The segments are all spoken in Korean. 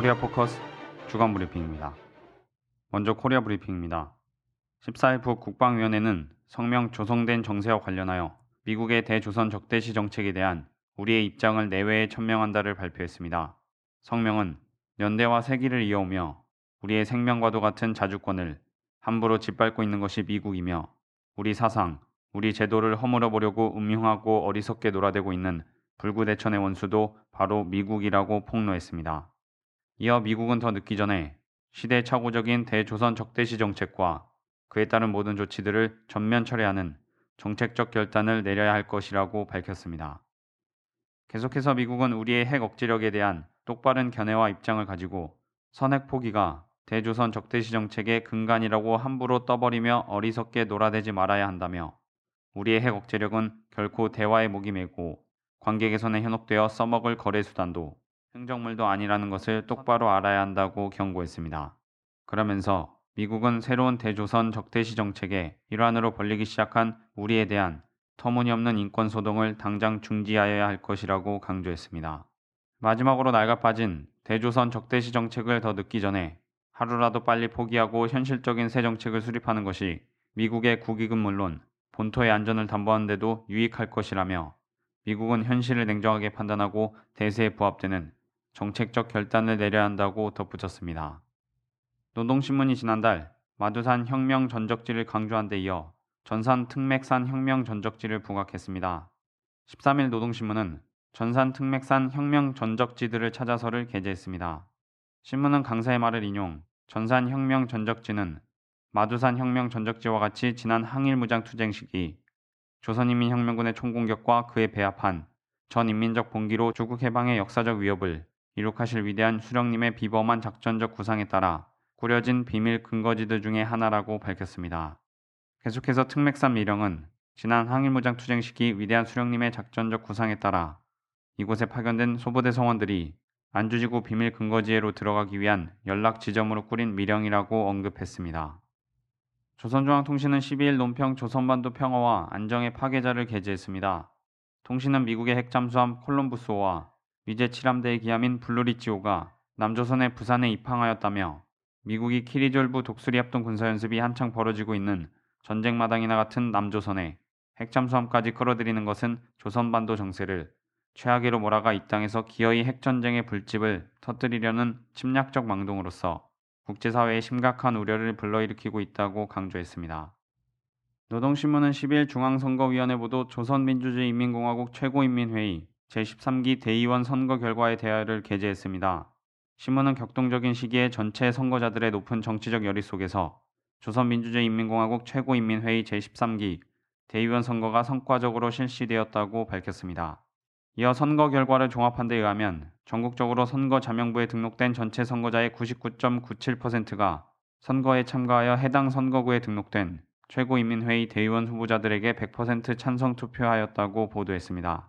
코리아포커스 주간 브리핑입니다. 먼저 코리아 브리핑입니다. 14일 북국방위원회는 성명 조성된 정세와 관련하여 미국의 대조선 적대시 정책에 대한 우리의 입장을 내외에 천명한다를 발표했습니다. 성명은 연대와 세기를 이어오며 우리의 생명과도 같은 자주권을 함부로 짓밟고 있는 것이 미국이며 우리 사상, 우리 제도를 허물어 보려고 음흉하고 어리석게 놀아대고 있는 불구대천의 원수도 바로 미국이라고 폭로했습니다. 이어 미국은 더 늦기 전에 시대착오적인 대조선 적대시 정책과 그에 따른 모든 조치들을 전면 철회하는 정책적 결단을 내려야 할 것이라고 밝혔습니다. 계속해서 미국은 우리의 핵 억지력에 대한 똑바른 견해와 입장을 가지고 선핵 포기가 대조선 적대시 정책의 근간이라고 함부로 떠버리며 어리석게 놀아대지 말아야 한다며 우리의 핵 억제력은 결코 대화의 목이 메고 관계 개선에 현혹되어 써먹을 거래 수단도 흥정물도 아니라는 것을 똑바로 알아야 한다고 경고했습니다. 그러면서 미국은 새로운 대조선 적대시 정책의 일환으로 벌리기 시작한 우리에 대한 터무니없는 인권소동을 당장 중지하여야 할 것이라고 강조했습니다. 마지막으로 낡아빠진 대조선 적대시 정책을 더 늦기 전에 하루라도 빨리 포기하고 현실적인 새 정책을 수립하는 것이 미국의 국익은 물론 본토의 안전을 담보하는데도 유익할 것이라며 미국은 현실을 냉정하게 판단하고 대세에 부합되는 정책적 결단을 내려야 한다고 덧붙였습니다. 노동신문이 지난달 마두산 혁명 전적지를 강조한 데 이어 전산특맥산 혁명 전적지를 부각했습니다. 13일 노동신문은 전산특맥산 혁명 전적지들을 찾아서를 게재했습니다. 신문은 강사의 말을 인용 전산혁명 전적지는 마두산 혁명 전적지와 같이 지난 항일무장투쟁 시기 조선인민혁명군의 총공격과 그에 배합한 전인민적 봉기로 조국해방의 역사적 위협을 이룩하실 위대한 수령님의 비범한 작전적 구상에 따라 꾸려진 비밀 근거지들 중에 하나라고 밝혔습니다. 계속해서 특맥산 미령은 지난 항일무장투쟁 시기 위대한 수령님의 작전적 구상에 따라 이곳에 파견된 소부대 성원들이 안주지구 비밀 근거지에로 들어가기 위한 연락 지점으로 꾸린 미령이라고 언급했습니다. 조선중앙통신은 12일 논평 조선반도 평화와 안정의 파괴자를 게재했습니다. 통신은 미국의 핵잠수함 콜럼부스호와 미제 7함대의 기함인 블루리치호가 남조선의 부산에 입항하였다며 미국이 키리졸브 독수리 합동 군사연습이 한창 벌어지고 있는 전쟁마당이나 같은 남조선에 핵잠수함까지 끌어들이는 것은 조선반도 정세를 최악으로 몰아가 이 땅에서 기어이 핵전쟁의 불집을 터뜨리려는 침략적 망동으로서 국제사회의 심각한 우려를 불러일으키고 있다고 강조했습니다. 노동신문은 10일 중앙선거위원회 보도 조선민주주의인민공화국 최고인민회의 제13기 대의원 선거 결과에 대하여를 게재했습니다. 신문은 격동적인 시기에 전체 선거자들의 높은 정치적 열의 속에서 조선민주주의인민공화국 최고인민회의 제13기 대의원 선거가 성과적으로 실시되었다고 밝혔습니다. 이어 선거 결과를 종합한 데 의하면 전국적으로 선거자명부에 등록된 전체 선거자의 99.97%가 선거에 참가하여 해당 선거구에 등록된 최고인민회의 대의원 후보자들에게 100% 찬성 투표하였다고 보도했습니다.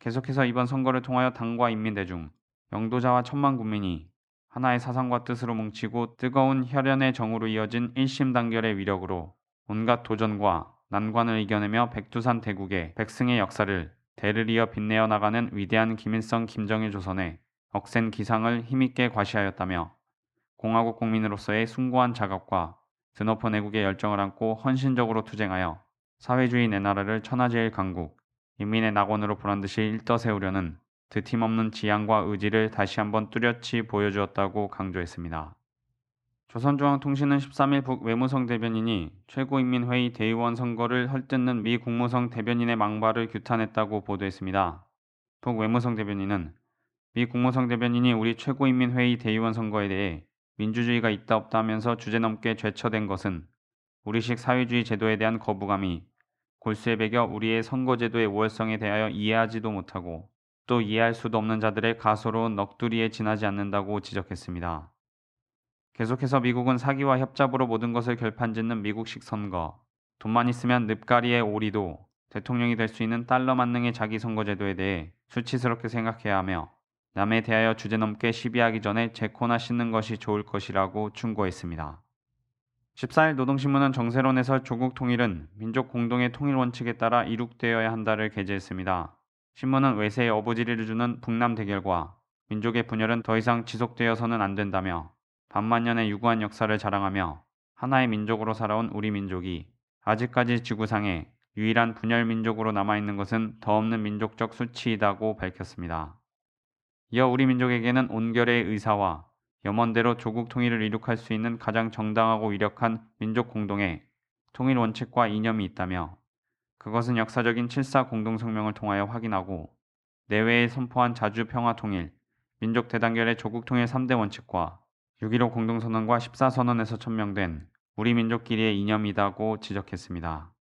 계속해서 이번 선거를 통하여 당과 인민대중, 영도자와 천만 국민이 하나의 사상과 뜻으로 뭉치고 뜨거운 혈연의 정으로 이어진 1심 단결의 위력으로 온갖 도전과 난관을 이겨내며 백두산 대국의 백승의 역사를 대를 이어 빛내어 나가는 위대한 김일성 김정일 조선의 억센 기상을 힘있게 과시하였다며 공화국 국민으로서의 숭고한 자각과 드높은 애국의 열정을 안고 헌신적으로 투쟁하여 사회주의 내 나라를 천하제일 강국, 인민의 낙원으로 보란듯이 일떠세우려는 드팀없는 지향과 의지를 다시 한번 뚜렷이 보여주었다고 강조했습니다. 조선중앙통신은 13일 북 외무성 대변인이 최고인민회의 대의원 선거를 헐뜯는 미 국무성 대변인의 망발을 규탄했다고 보도했습니다. 북 외무성 대변인은 미 국무성 대변인이 우리 최고인민회의 대의원 선거에 대해 민주주의가 있다 없다 하면서 주제넘게 죄처된 것은 우리식 사회주의 제도에 대한 거부감이 골수에 배겨 우리의 선거제도의 우월성에 대하여 이해하지도 못하고 또 이해할 수도 없는 자들의 가소로운 넋두리에 지나지 않는다고 지적했습니다. 계속해서 미국은 사기와 협잡으로 모든 것을 결판짓는 미국식 선거, 돈만 있으면 늪가리의 오리도 대통령이 될 수 있는 달러 만능의 자기 선거제도에 대해 수치스럽게 생각해야 하며 남에 대하여 주제넘게 시비하기 전에 제 코나 씻는 것이 좋을 것이라고 충고했습니다. 14일 노동신문은 정세론에서 조국 통일은 민족 공동의 통일 원칙에 따라 이룩되어야 한다를 게재했습니다. 신문은 외세의 어부지리를 주는 북남 대결과 민족의 분열은 더 이상 지속되어서는 안 된다며 반만 년의 유구한 역사를 자랑하며 하나의 민족으로 살아온 우리 민족이 아직까지 지구상에 유일한 분열 민족으로 남아있는 것은 더없는 민족적 수치이다고 밝혔습니다. 이어 우리 민족에게는 온결의 의사와 염원대로 조국 통일을 이룩할 수 있는 가장 정당하고 위력한 민족 공동의 통일 원칙과 이념이 있다며 그것은 역사적인 7.4 공동성명을 통하여 확인하고 내외에 선포한 자주평화통일, 민족대단결의 조국 통일 3대 원칙과 6.15 공동선언과 14선언에서 천명된 우리 민족끼리의 이념이다고 지적했습니다.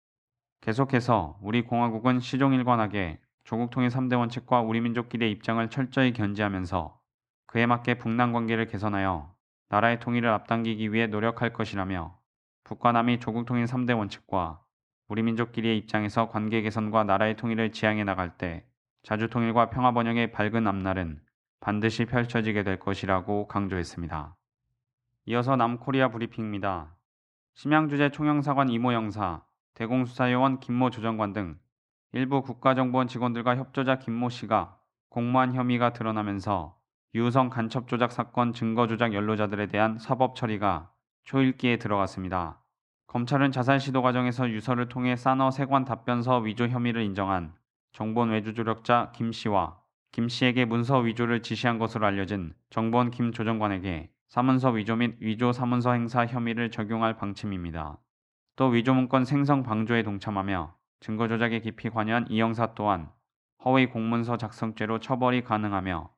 계속해서 우리 공화국은 시종일관하게 조국 통일 3대 원칙과 우리 민족끼리의 입장을 철저히 견지하면서 그에 맞게 북남 관계를 개선하여 나라의 통일을 앞당기기 위해 노력할 것이라며 북과 남이 조국 통일 3대 원칙과 우리 민족끼리의 입장에서 관계 개선과 나라의 통일을 지향해 나갈 때 자주 통일과 평화 번영의 밝은 앞날은 반드시 펼쳐지게 될 것이라고 강조했습니다. 이어서 남코리아 브리핑입니다. 심양주재 총영사관 이모 영사, 대공수사요원 김모 조정관 등 일부 국가정보원 직원들과 협조자 김모 씨가 공모한 혐의가 드러나면서 유우성 간첩조작 사건 증거조작 연루자들에 대한 사법 처리가 초일기에 들어갔습니다. 검찰은 자살 시도 과정에서 유서를 통해 싸너 세관 답변서 위조 혐의를 인정한 정보원 외주 조력자 김 씨와 김 씨에게 문서 위조를 지시한 것으로 알려진 정보원 김 조정관에게 사문서 위조 및 위조 사문서 행사 혐의를 적용할 방침입니다. 또 위조 문건 생성 방조에 동참하며 증거 조작에 깊이 관여한 이 영사 또한 허위 공문서 작성죄로 처벌이 가능하며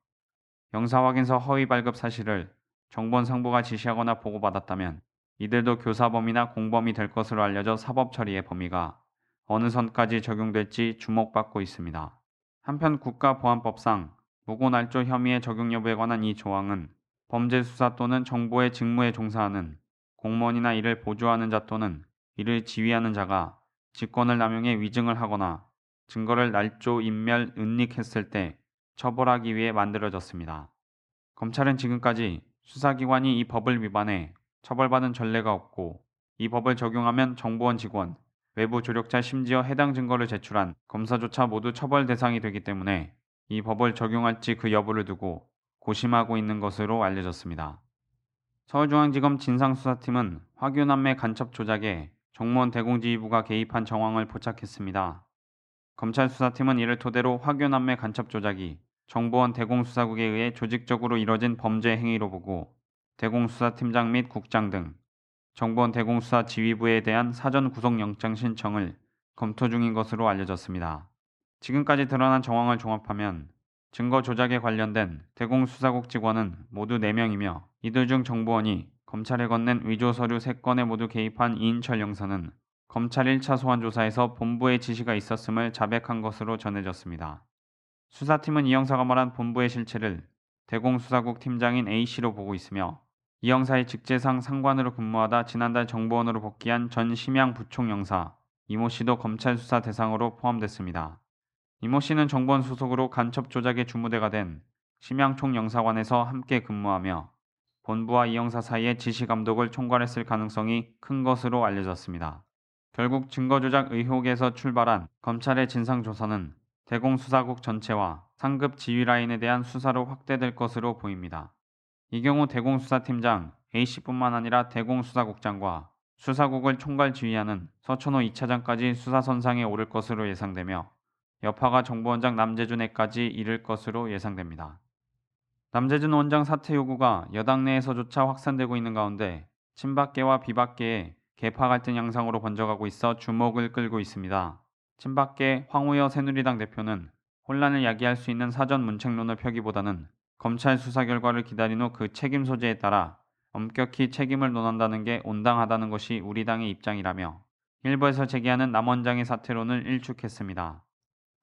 영사 확인서 허위 발급 사실을 정보원 상부가 지시하거나 보고받았다면 이들도 교사범이나 공범이 될 것으로 알려져 사법 처리의 범위가 어느 선까지 적용될지 주목받고 있습니다. 한편 국가보안법상 무고날조 혐의의 적용 여부에 관한 이 조항은 범죄수사 또는 정보의 직무에 종사하는 공무원이나 이를 보조하는 자 또는 이를 지휘하는 자가 직권을 남용해 위증을 하거나 증거를 날조, 인멸, 은닉했을 때 처벌하기 위해 만들어졌습니다. 검찰은 지금까지 수사기관이 이 법을 위반해 처벌받은 전례가 없고 이 법을 적용하면 정보원 직원, 외부 조력자 심지어 해당 증거를 제출한 검사조차 모두 처벌 대상이 되기 때문에 이 법을 적용할지 그 여부를 두고 고심하고 있는 것으로 알려졌습니다. 서울중앙지검 진상수사팀은 화교남매 간첩 조작에 정무원 대공지휘부가 개입한 정황을 포착했습니다. 검찰 수사팀은 이를 토대로 화교남매 간첩 조작이 정보원 대공수사국에 의해 조직적으로 이뤄진 범죄 행위로 보고 대공수사팀장 및 국장 등 정보원 대공수사 지휘부에 대한 사전 구속영장 신청을 검토 중인 것으로 알려졌습니다. 지금까지 드러난 정황을 종합하면 증거 조작에 관련된 대공수사국 직원은 모두 4명이며 이들 중 정보원이 검찰에 건넨 위조 서류 3건에 모두 개입한 이인철 영사는 검찰 1차 소환 조사에서 본부의 지시가 있었음을 자백한 것으로 전해졌습니다. 수사팀은 이 영사가 말한 본부의 실체를 대공수사국 팀장인 A씨로 보고 있으며 이 영사의 직제상 상관으로 근무하다 지난달 정보원으로 복귀한 전 심양 부총 영사 이모 씨도 검찰 수사 대상으로 포함됐습니다. 이모 씨는 정보원 소속으로 간첩 조작의 주무대가 된 심양총 영사관에서 함께 근무하며 본부와 이 영사 사이에 지시 감독을 총괄했을 가능성이 큰 것으로 알려졌습니다. 결국 증거 조작 의혹에서 출발한 검찰의 진상조사는 대공수사국 전체와 상급 지휘 라인에 대한 수사로 확대될 것으로 보입니다. 이 경우 대공수사팀장 A씨뿐만 아니라 대공수사국장과 수사국을 총괄 지휘하는 서천호 2차장까지 수사선상에 오를 것으로 예상되며 여파가 정보원장 남재준에까지 이를 것으로 예상됩니다. 남재준 원장 사퇴 요구가 여당 내에서조차 확산되고 있는 가운데 친박계와 비박계의 계파 갈등 양상으로 번져가고 있어 주목을 끌고 있습니다. 친박계 황우여 새누리당 대표는 혼란을 야기할 수 있는 사전 문책론을 펴기보다는 검찰 수사 결과를 기다린 후 그 책임 소재에 따라 엄격히 책임을 논한다는 게 온당하다는 것이 우리 당의 입장이라며 일부에서 제기하는 남 원장의 사퇴론을 일축했습니다.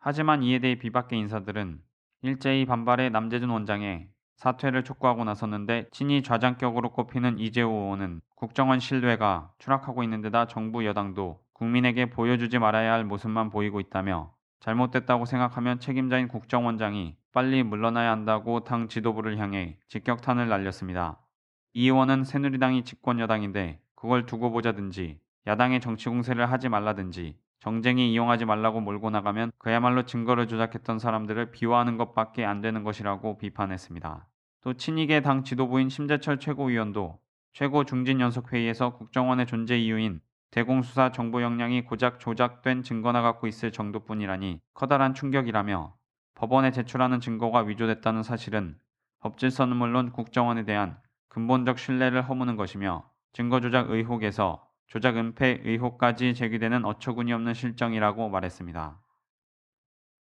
하지만 이에 대해 비박계 인사들은 일제히 반발해 남재준 원장의 사퇴를 촉구하고 나섰는데 친이 좌장격으로 꼽히는 이재호 의원은 국정원 신뢰가 추락하고 있는 데다 정부 여당도 국민에게 보여주지 말아야 할 모습만 보이고 있다며 잘못됐다고 생각하면 책임자인 국정원장이 빨리 물러나야 한다고 당 지도부를 향해 직격탄을 날렸습니다. 이 의원은 새누리당이 집권 여당인데 그걸 두고 보자든지 야당의 정치 공세를 하지 말라든지 정쟁이 이용하지 말라고 몰고 나가면 그야말로 증거를 조작했던 사람들을 비호하는 것밖에 안 되는 것이라고 비판했습니다. 또 친이계 당 지도부인 심재철 최고위원도 최고 중진연석회의에서 국정원의 존재 이유인 대공수사 정보 역량이 고작 조작된 증거나 갖고 있을 정도뿐이라니 커다란 충격이라며 법원에 제출하는 증거가 위조됐다는 사실은 법질서는 물론 국정원에 대한 근본적 신뢰를 허무는 것이며 증거 조작 의혹에서 조작 은폐 의혹까지 제기되는 어처구니없는 실정이라고 말했습니다.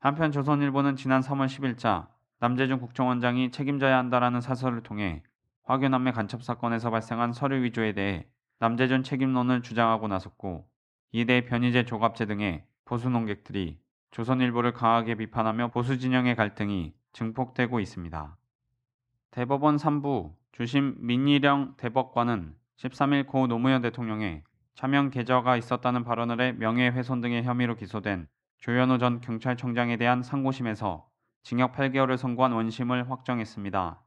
한편 조선일보는 지난 3월 10일자 남재준 국정원장이 책임져야 한다라는 사설을 통해 화교남매 간첩 사건에서 발생한 서류 위조에 대해 남재준 책임론을 주장하고 나섰고, 이에 대해 변희재, 조갑제 등의 보수 논객들이 조선일보를 강하게 비판하며 보수 진영의 갈등이 증폭되고 있습니다. 대법원 3부 주심 민일영 대법관은 13일 고 노무현 대통령의 차명 계좌가 있었다는 발언을 해 명예훼손 등의 혐의로 기소된 조현호 전 경찰청장에 대한 상고심에서 징역 8개월을 선고한 원심을 확정했습니다.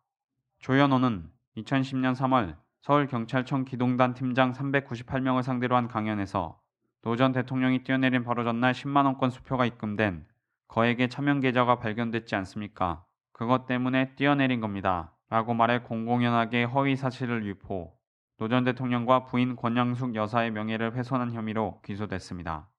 조현호는 2010년 3월 서울경찰청 기동단 팀장 398명을 상대로 한 강연에서 노 전 대통령이 뛰어내린 바로 전날 10만원권 수표가 입금된 거액의 차명 계좌가 발견됐지 않습니까? 그것 때문에 뛰어내린 겁니다. 라고 말해 공공연하게 허위 사실을 유포, 노 전 대통령과 부인 권양숙 여사의 명예를 훼손한 혐의로 기소됐습니다.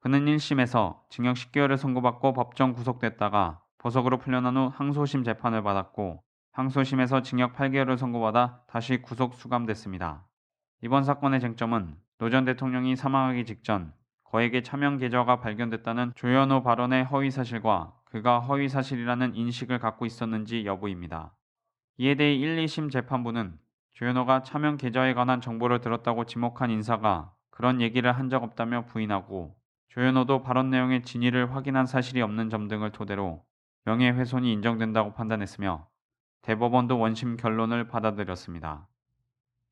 그는 1심에서 징역 10개월을 선고받고 법정 구속됐다가 보석으로 풀려난 후 항소심 재판을 받았고, 항소심에서 징역 8개월을 선고받아 다시 구속 수감됐습니다. 이번 사건의 쟁점은 노 전 대통령이 사망하기 직전 거액의 차명 계좌가 발견됐다는 조현호 발언의 허위 사실과 그가 허위 사실이라는 인식을 갖고 있었는지 여부입니다. 이에 대해 1, 2심 재판부는 조현호가 차명 계좌에 관한 정보를 들었다고 지목한 인사가 그런 얘기를 한 적 없다며 부인하고, 조현호도 발언 내용의 진위를 확인한 사실이 없는 점 등을 토대로 명예훼손이 인정된다고 판단했으며 대법원도 원심 결론을 받아들였습니다.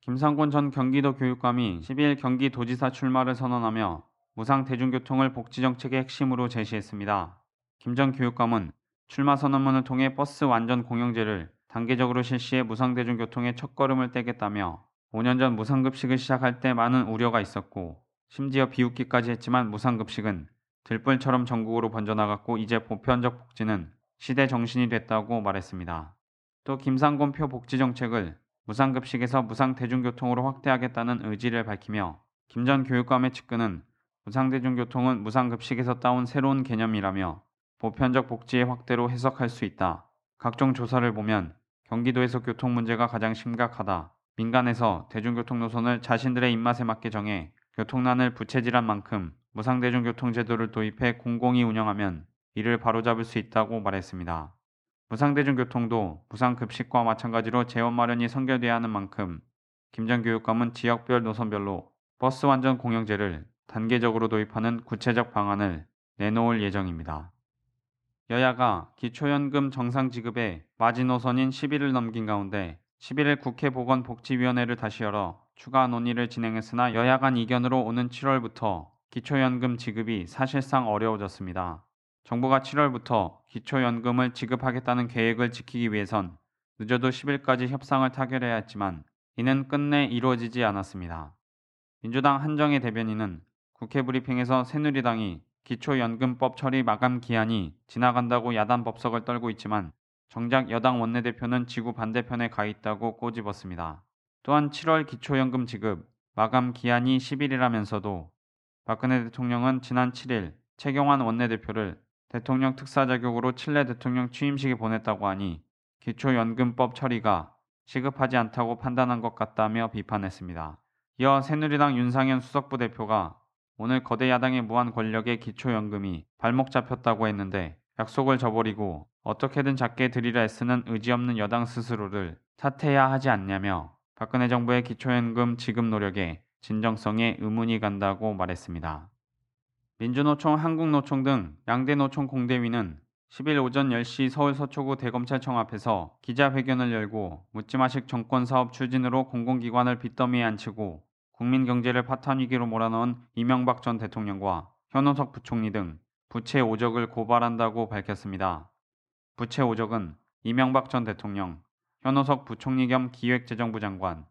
김상곤 전 경기도 교육감이 12일 경기도지사 출마를 선언하며 무상 대중교통을 복지정책의 핵심으로 제시했습니다. 김 전 교육감은 출마 선언문을 통해 버스 완전 공영제를 단계적으로 실시해 무상 대중교통의 첫걸음을 떼겠다며 5년 전 무상급식을 시작할 때 많은 우려가 있었고 심지어 비웃기까지 했지만 무상급식은 들불처럼 전국으로 번져나갔고 이제 보편적 복지는 시대 정신이 됐다고 말했습니다. 또 김상곤 표 복지정책을 무상급식에서 무상대중교통으로 확대하겠다는 의지를 밝히며 김 전 교육감의 측근은 무상대중교통은 무상급식에서 따온 새로운 개념이라며 보편적 복지의 확대로 해석할 수 있다. 각종 조사를 보면 경기도에서 교통 문제가 가장 심각하다. 민간에서 대중교통 노선을 자신들의 입맛에 맞게 정해 교통난을 부채질한 만큼 무상대중교통 제도를 도입해 공공이 운영하면 이를 바로잡을 수 있다고 말했습니다. 무상대중교통도 무상급식과 마찬가지로 재원 마련이 선결돼야 하는 만큼 김 전 교육감은 지역별 노선별로 버스 완전 공영제를 단계적으로 도입하는 구체적 방안을 내놓을 예정입니다. 여야가 기초연금 정상지급의 마지노선인 10일을 넘긴 가운데 11일 국회 보건복지위원회를 다시 열어 추가 논의를 진행했으나 여야 간 이견으로 오는 7월부터 기초연금 지급이 사실상 어려워졌습니다. 정부가 7월부터 기초연금을 지급하겠다는 계획을 지키기 위해선 늦어도 10일까지 협상을 타결해야 했지만 이는 끝내 이루어지지 않았습니다. 민주당 한정희 대변인은 국회 브리핑에서 새누리당이 기초연금법 처리 마감 기한이 지나간다고 야단 법석을 떨고 있지만 정작 여당 원내대표는 지구 반대편에 가 있다고 꼬집었습니다. 또한 7월 기초연금 지급 마감 기한이 10일이라면서도 박근혜 대통령은 지난 7일 최경환 원내대표를 대통령 특사 자격으로 칠레 대통령 취임식에 보냈다고 하니 기초연금법 처리가 시급하지 않다고 판단한 것 같다며 비판했습니다. 이어 새누리당 윤상현 수석부 대표가 오늘 거대 야당의 무한 권력에 기초연금이 발목 잡혔다고 했는데 약속을 저버리고 어떻게든 작게 드리려 애쓰는 의지없는 여당 스스로를 사퇴해야 하지 않냐며 박근혜 정부의 기초연금 지급 노력에 진정성에 의문이 간다고 말했습니다. 민주노총, 한국노총 등 양대 노총 공대위는 10일 오전 10시 서울 서초구 대검찰청 앞에서 기자회견을 열고 묻지마식 정권사업 추진으로 공공기관을 빚더미에 앉히고 국민경제를 파탄위기로 몰아넣은 이명박 전 대통령과 현오석 부총리 등 부채 오적을 고발한다고 밝혔습니다. 부채 오적은 이명박 전 대통령, 현오석 부총리 겸 기획재정부 장관,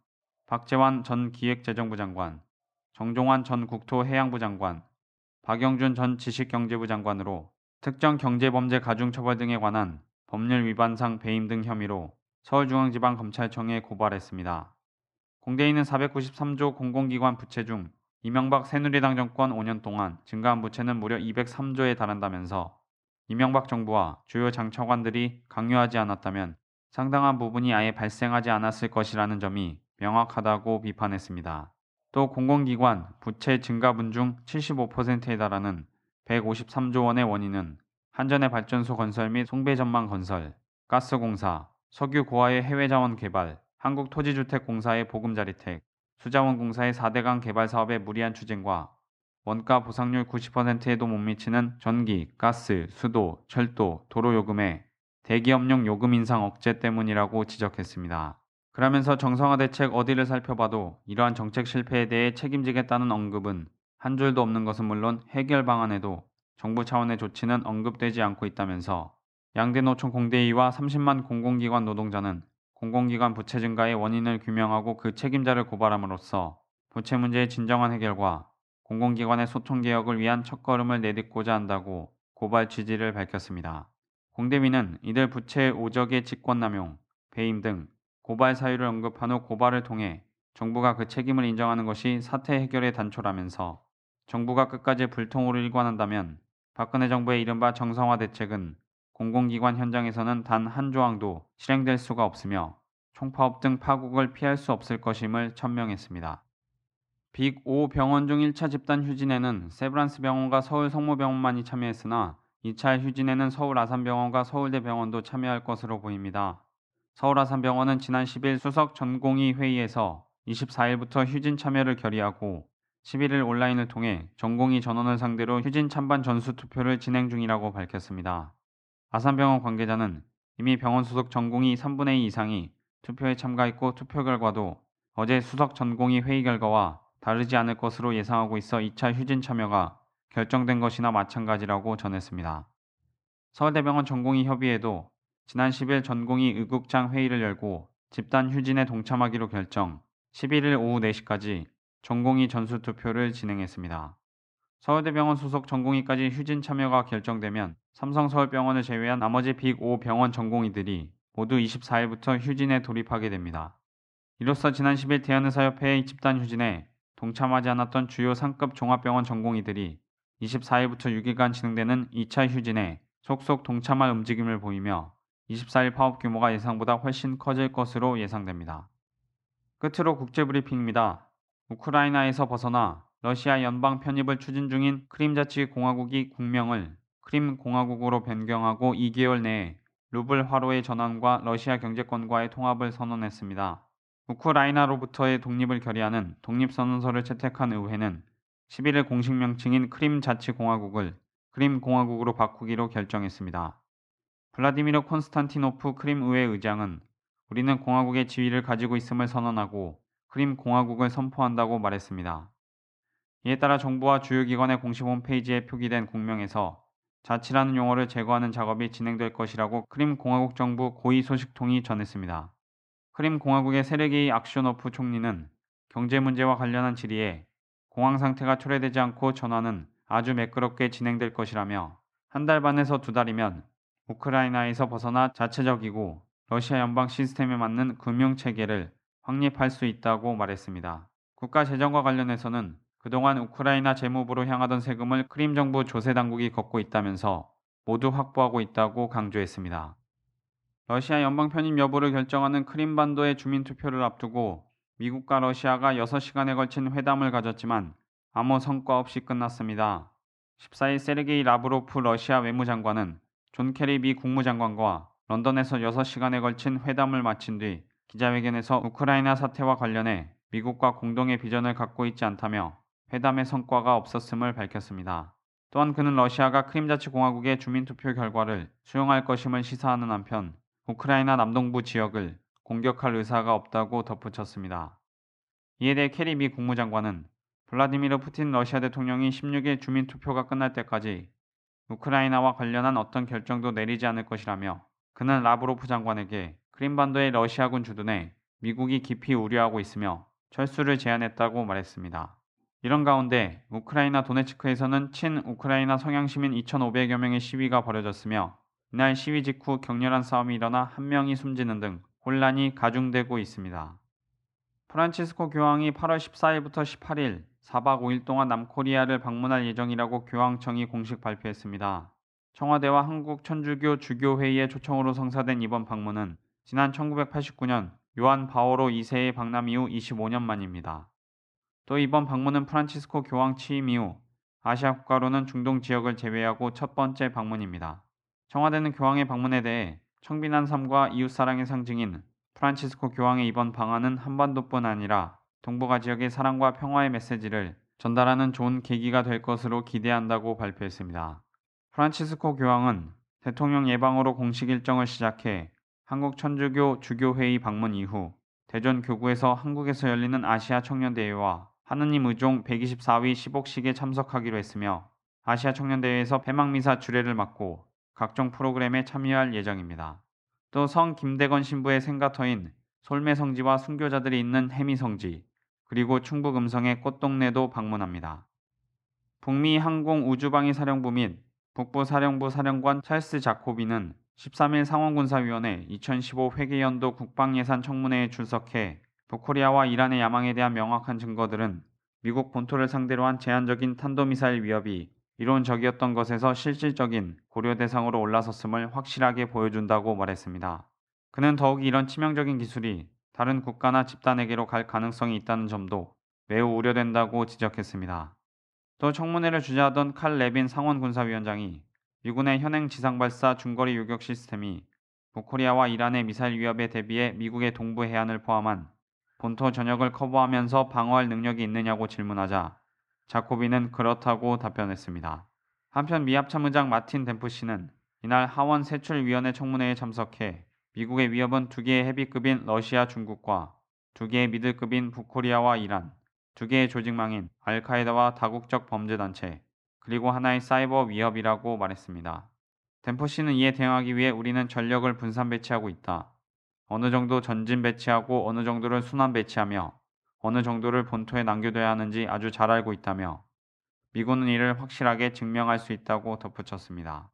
박재완 전 기획재정부 장관, 정종환 전 국토해양부 장관, 박영준 전 지식경제부 장관으로 특정 경제범죄 가중처벌 등에 관한 법률 위반상 배임 등 혐의로 서울중앙지방검찰청에 고발했습니다. 공대인은 493조 공공기관 부채 중 이명박 새누리당 정권 5년 동안 증가한 부채는 무려 203조에 달한다면서 이명박 정부와 주요 장차관들이 강요하지 않았다면 상당한 부분이 아예 발생하지 않았을 것이라는 점이 명확하다고 비판했습니다. 또 공공기관 부채 증가분 중 75%에 달하는 153조 원의 원인은 한전의 발전소 건설 및 송배전망 건설, 가스공사, 석유 고화의 해외자원 개발, 한국토지주택공사의 보금자리택, 수자원공사의 4대강 개발 사업의 무리한 추진과 원가 보상률 90%에도 못 미치는 전기, 가스, 수도, 철도, 도로 요금의 대기업용 요금 인상 억제 때문이라고 지적했습니다. 그러면서 정상화 대책 어디를 살펴봐도 이러한 정책 실패에 대해 책임지겠다는 언급은 한 줄도 없는 것은 물론 해결 방안에도 정부 차원의 조치는 언급되지 않고 있다면서 양대노총 공대위와 30만 공공기관 노동자는 공공기관 부채 증가의 원인을 규명하고 그 책임자를 고발함으로써 부채 문제의 진정한 해결과 공공기관의 소통개혁을 위한 첫걸음을 내딛고자 한다고 고발 취지를 밝혔습니다. 공대위는 이들 부채 5적의 직권남용, 배임 등 고발 사유를 언급한 후 고발을 통해 정부가 그 책임을 인정하는 것이 사태 해결의 단초라면서 정부가 끝까지 불통으로 일관한다면 박근혜 정부의 이른바 정상화 대책은 공공기관 현장에서는 단 한 조항도 실행될 수가 없으며 총파업 등 파국을 피할 수 없을 것임을 천명했습니다. 빅5 병원 중 1차 집단 휴진에는 세브란스 병원과 서울 성모병원만이 참여했으나 2차 휴진에는 서울 아산병원과 서울대병원도 참여할 것으로 보입니다. 서울 아산병원은 지난 10일 수석 전공의 회의에서 24일부터 휴진 참여를 결의하고 11일 온라인을 통해 전공의 전원을 상대로 휴진 찬반 전수투표를 진행 중이라고 밝혔습니다. 아산병원 관계자는 이미 병원 소속 전공의 3분의 2 이상이 투표에 참가했고 투표 결과도 어제 수석 전공의 회의 결과와 다르지 않을 것으로 예상하고 있어 2차 휴진 참여가 결정된 것이나 마찬가지라고 전했습니다. 서울대병원 전공의 협의회도 지난 10일 전공의 의국장 회의를 열고 집단 휴진에 동참하기로 결정, 11일 오후 4시까지 전공의 전수투표를 진행했습니다. 서울대병원 소속 전공의까지 휴진 참여가 결정되면 삼성서울병원을 제외한 나머지 빅5 병원 전공의들이 모두 24일부터 휴진에 돌입하게 됩니다. 이로써 지난 10일 대한의사협회의 집단 휴진에 동참하지 않았던 주요 상급 종합병원 전공의들이 24일부터 6일간 진행되는 2차 휴진에 속속 동참할 움직임을 보이며 24일 파업 규모가 예상보다 훨씬 커질 것으로 예상됩니다. 끝으로 국제브리핑입니다. 우크라이나에서 벗어나 러시아 연방 편입을 추진 중인 크림자치공화국이 국명을 크림공화국으로 변경하고 2개월 내에 루블 화로의 전환과 러시아 경제권과의 통합을 선언했습니다. 우크라이나로부터의 독립을 결의하는 독립선언서를 채택한 의회는 11일 공식 명칭인 크림자치공화국을 크림공화국으로 바꾸기로 결정했습니다. 블라디미르 콘스탄티노프 크림의회 의장은 우리는 공화국의 지위를 가지고 있음을 선언하고 크림공화국을 선포한다고 말했습니다. 이에 따라 정부와 주요 기관의 공식 홈페이지에 표기된 공명에서 자치라는 용어를 제거하는 작업이 진행될 것이라고 크림공화국 정부 고위 소식통이 전했습니다. 크림공화국의 세르게이 악쇼노프 총리는 경제 문제와 관련한 질의에 공황 상태가 초래되지 않고 전환은 아주 매끄럽게 진행될 것이라며 한 달 반에서 두 달이면 우크라이나에서 벗어나 자체적이고 러시아 연방 시스템에 맞는 금융체계를 확립할 수 있다고 말했습니다. 국가 재정과 관련해서는 그동안 우크라이나 재무부로 향하던 세금을 크림 정부 조세 당국이 걷고 있다면서 모두 확보하고 있다고 강조했습니다. 러시아 연방 편입 여부를 결정하는 크림반도의 주민 투표를 앞두고 미국과 러시아가 6시간에 걸친 회담을 가졌지만 아무 성과 없이 끝났습니다. 14일 세르게이 라브로프 러시아 외무장관은 존 캐리 미 국무장관과 런던에서 6시간에 걸친 회담을 마친 뒤 기자회견에서 우크라이나 사태와 관련해 미국과 공동의 비전을 갖고 있지 않다며 회담의 성과가 없었음을 밝혔습니다. 또한 그는 러시아가 크림자치공화국의 주민투표 결과를 수용할 것임을 시사하는 한편 우크라이나 남동부 지역을 공격할 의사가 없다고 덧붙였습니다. 이에 대해 캐리 미 국무장관은 블라디미르 푸틴 러시아 대통령이 16일 주민투표가 끝날 때까지 우크라이나와 관련한 어떤 결정도 내리지 않을 것이라며 그는 라브로프 장관에게 크림반도의 러시아군 주둔에 미국이 깊이 우려하고 있으며 철수를 제안했다고 말했습니다. 이런 가운데 우크라이나 도네츠크에서는 친우크라이나 성향시민 2,500여 명의 시위가 벌어졌으며 이날 시위 직후 격렬한 싸움이 일어나 한 명이 숨지는 등 혼란이 가중되고 있습니다. 프란치스코 교황이 8월 14일부터 18일 4박 5일 동안 남코리아를 방문할 예정이라고 교황청이 공식 발표했습니다. 청와대와 한국천주교 주교회의의 초청으로 성사된 이번 방문은 지난 1989년 요한 바오로 2세의 방남 이후 25년 만입니다. 또 이번 방문은 프란치스코 교황 취임 이후 아시아 국가로는 중동 지역을 제외하고 첫 번째 방문입니다. 청와대는 교황의 방문에 대해 청빈한 삶과 이웃사랑의 상징인 프란치스코 교황의 이번 방한은 한반도뿐 아니라 동북아 지역의 사랑과 평화의 메시지를 전달하는 좋은 계기가 될 것으로 기대한다고 발표했습니다. 프란치스코 교황은 대통령 예방으로 공식 일정을 시작해 한국 천주교 주교회의 방문 이후 대전 교구에서 한국에서 열리는 아시아 청년대회와 하느님 의종 124위 시복식에 참석하기로 했으며 아시아 청년대회에서 폐막미사 주례를 맡고 각종 프로그램에 참여할 예정입니다. 또 성 김대건 신부의 생가터인 솔매성지와 순교자들이 있는 해미성지 그리고 충북 음성의 꽃동네도 방문합니다. 북미 항공우주방위사령부 및 북부사령부 사령관 찰스 자코비는 13일 상원군사위원회 2015 회계연도 국방예산 청문회에 출석해 북코리아와 이란의 야망에 대한 명확한 증거들은 미국 본토를 상대로 한 제한적인 탄도미사일 위협이 이론적이었던 것에서 실질적인 고려 대상으로 올라섰음을 확실하게 보여준다고 말했습니다. 그는 더욱 이런 치명적인 기술이 다른 국가나 집단에게로 갈 가능성이 있다는 점도 매우 우려된다고 지적했습니다. 또 청문회를 주재하던 칼 레빈 상원군사위원장이 미군의 현행 지상발사 중거리 요격 시스템이 북코리아와 이란의 미사일 위협에 대비해 미국의 동부 해안을 포함한 본토 전역을 커버하면서 방어할 능력이 있느냐고 질문하자 자코비는 그렇다고 답변했습니다. 한편 미 합참의장 마틴 뎀프 씨는 이날 하원 세출위원회 청문회에 참석해 미국의 위협은 2개의 헤비급인 러시아 중국과 2개의 미들급인 북코리아와 이란, 2개의 조직망인 알카에다와 다국적 범죄단체, 그리고 하나의 사이버 위협이라고 말했습니다. 뎀프 씨는 이에 대응하기 위해 우리는 전력을 분산 배치하고 있다. 어느 정도 전진 배치하고 어느 정도를 순환 배치하며 어느 정도를 본토에 남겨둬야 하는지 아주 잘 알고 있다며 미군은 이를 확실하게 증명할 수 있다고 덧붙였습니다.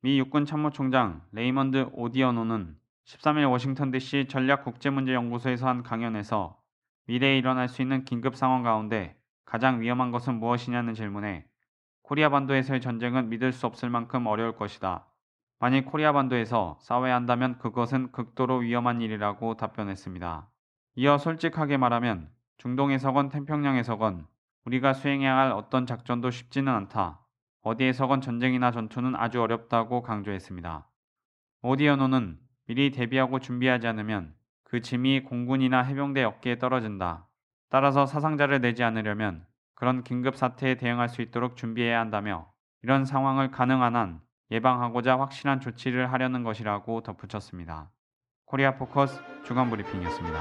미 육군 참모총장 레이먼드 오디어노는 13일 워싱턴 DC 전략국제문제연구소에서 한 강연에서 미래에 일어날 수 있는 긴급 상황 가운데 가장 위험한 것은 무엇이냐는 질문에 코리아 반도에서의 전쟁은 믿을 수 없을 만큼 어려울 것이다. 만일 코리아 반도에서 싸워야 한다면 그것은 극도로 위험한 일이라고 답변했습니다. 이어 솔직하게 말하면 중동에서건 태평양에서건 우리가 수행해야 할 어떤 작전도 쉽지는 않다. 어디에서건 전쟁이나 전투는 아주 어렵다고 강조했습니다. 오디어노는 미리 대비하고 준비하지 않으면 그 짐이 공군이나 해병대 어깨에 떨어진다. 따라서 사상자를 내지 않으려면 그런 긴급 사태에 대응할 수 있도록 준비해야 한다며 이런 상황을 가능한 한 예방하고자 확실한 조치를 하려는 것이라고 덧붙였습니다. 코리아포커스 주간브리핑이었습니다.